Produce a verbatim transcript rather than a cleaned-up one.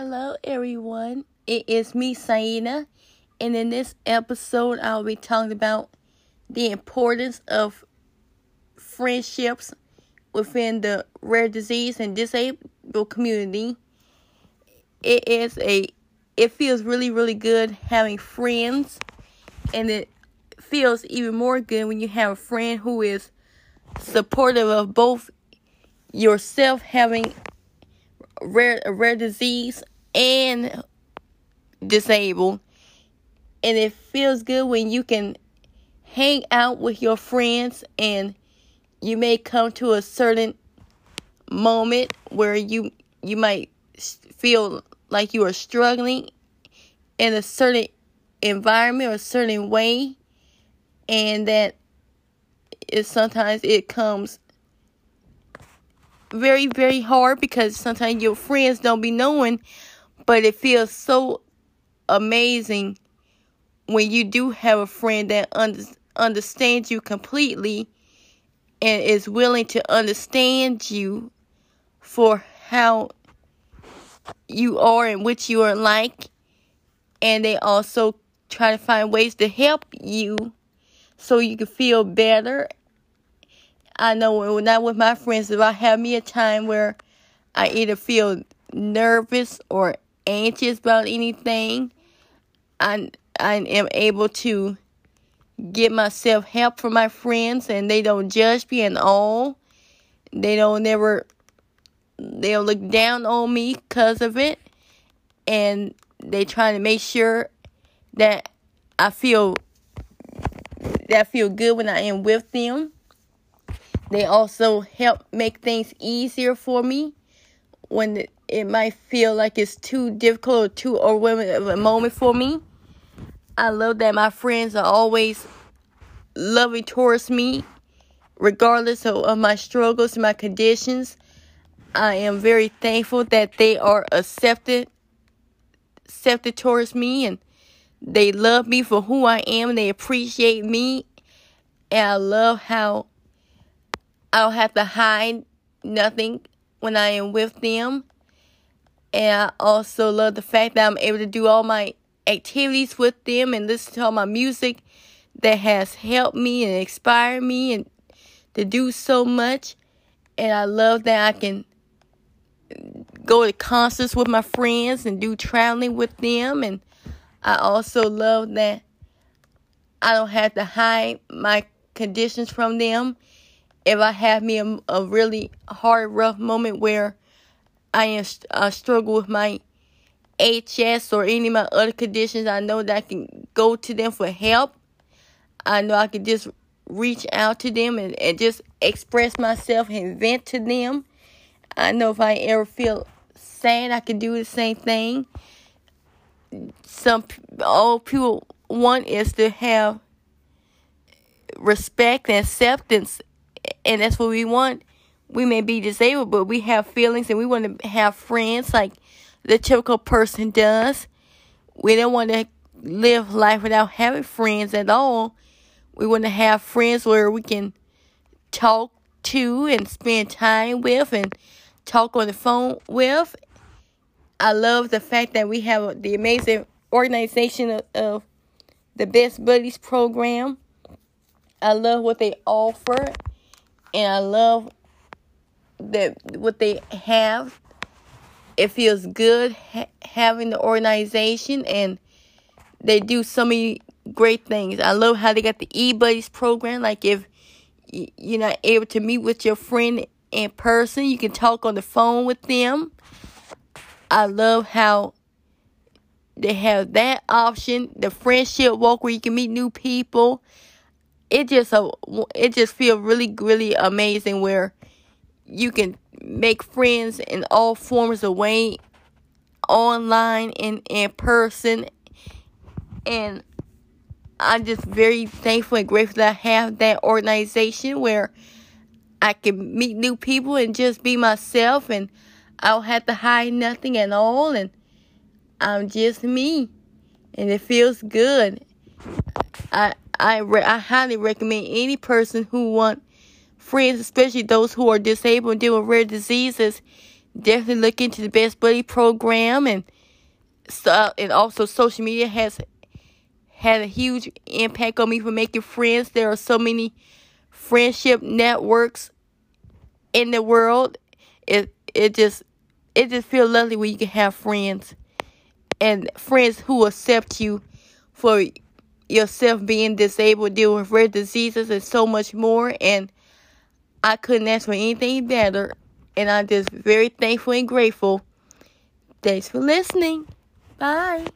Hello everyone, it is me Sayna, and in this episode I'll be talking about the importance of friendships within the rare disease and disabled community. It is a, it feels really really good having friends, and it feels even more good when you have a friend who is supportive of both yourself having Rare, a rare disease and disabled, and it feels good when you can hang out with your friends and you may come to a certain moment where you you might feel like you are struggling in a certain environment or a certain way, and that is sometimes it comes very very hard because sometimes your friends don't be knowing, but it feels so amazing when you do have a friend that under, understands you completely and is willing to understand you for how you are and what you are like, and they also try to find ways to help you so you can feel better. I know when I'm with my friends, if I have me a time where I either feel nervous or anxious about anything, I, I am able to get myself help from my friends, and they don't judge me at all. They don't never, they don't look down on me because of it, and they try to make sure that I feel, that I feel good when I am with them. They also help make things easier for me when it might feel like it's too difficult or too overwhelming of a moment for me. I love that my friends are always loving towards me, regardless of, of my struggles and my conditions. I am very thankful that they are accepted, accepted towards me, and they love me for who I am. They appreciate me, and I love how I don't have to hide nothing when I am with them. And I also love the fact that I'm able to do all my activities with them and listen to all my music that has helped me and inspired me and to do so much. And I love that I can go to concerts with my friends and do traveling with them. And I also love that I don't have to hide my conditions from them. If I have me a, a really hard, rough moment where I am I struggle with my H S or any of my other conditions, I know that I can go to them for help. I know I can just reach out to them and, and just express myself and vent to them. I know if I ever feel sad, I can do the same thing. Some all people want is to have respect and acceptance. And that's what we want. We may be disabled, but we have feelings, and we want to have friends like the typical person does. We don't want to live life without having friends at all. We want to have friends where we can talk to and spend time with and talk on the phone with. I love the fact that we have the amazing organization of, of the Best Buddies program. I love what they offer. And I love that what they have. It feels good ha- having the organization, and they do so many great things. I love how they got the eBuddies program. Like if you're not able to meet with your friend in person, you can talk on the phone with them. I love how they have that option, the friendship walk where you can meet new people. It just a, it just feels really, really amazing where you can make friends in all forms of way, online and in person. And I'm just very thankful and grateful that I have that organization where I can meet new people and just be myself, and I don't have to hide nothing at all, and I'm just me, and it feels good. I... I, re- I highly recommend any person who want friends, especially those who are disabled and deal with rare diseases, definitely look into the Best Buddy program, and so, and also social media has had a huge impact on me for making friends. There are so many friendship networks in the world. It it just it just feels lovely when you can have friends, and friends who accept you for yourself being disabled, dealing with rare diseases, and so much more. And I couldn't ask for anything better. And I'm just very thankful and grateful. Thanks for listening. Bye.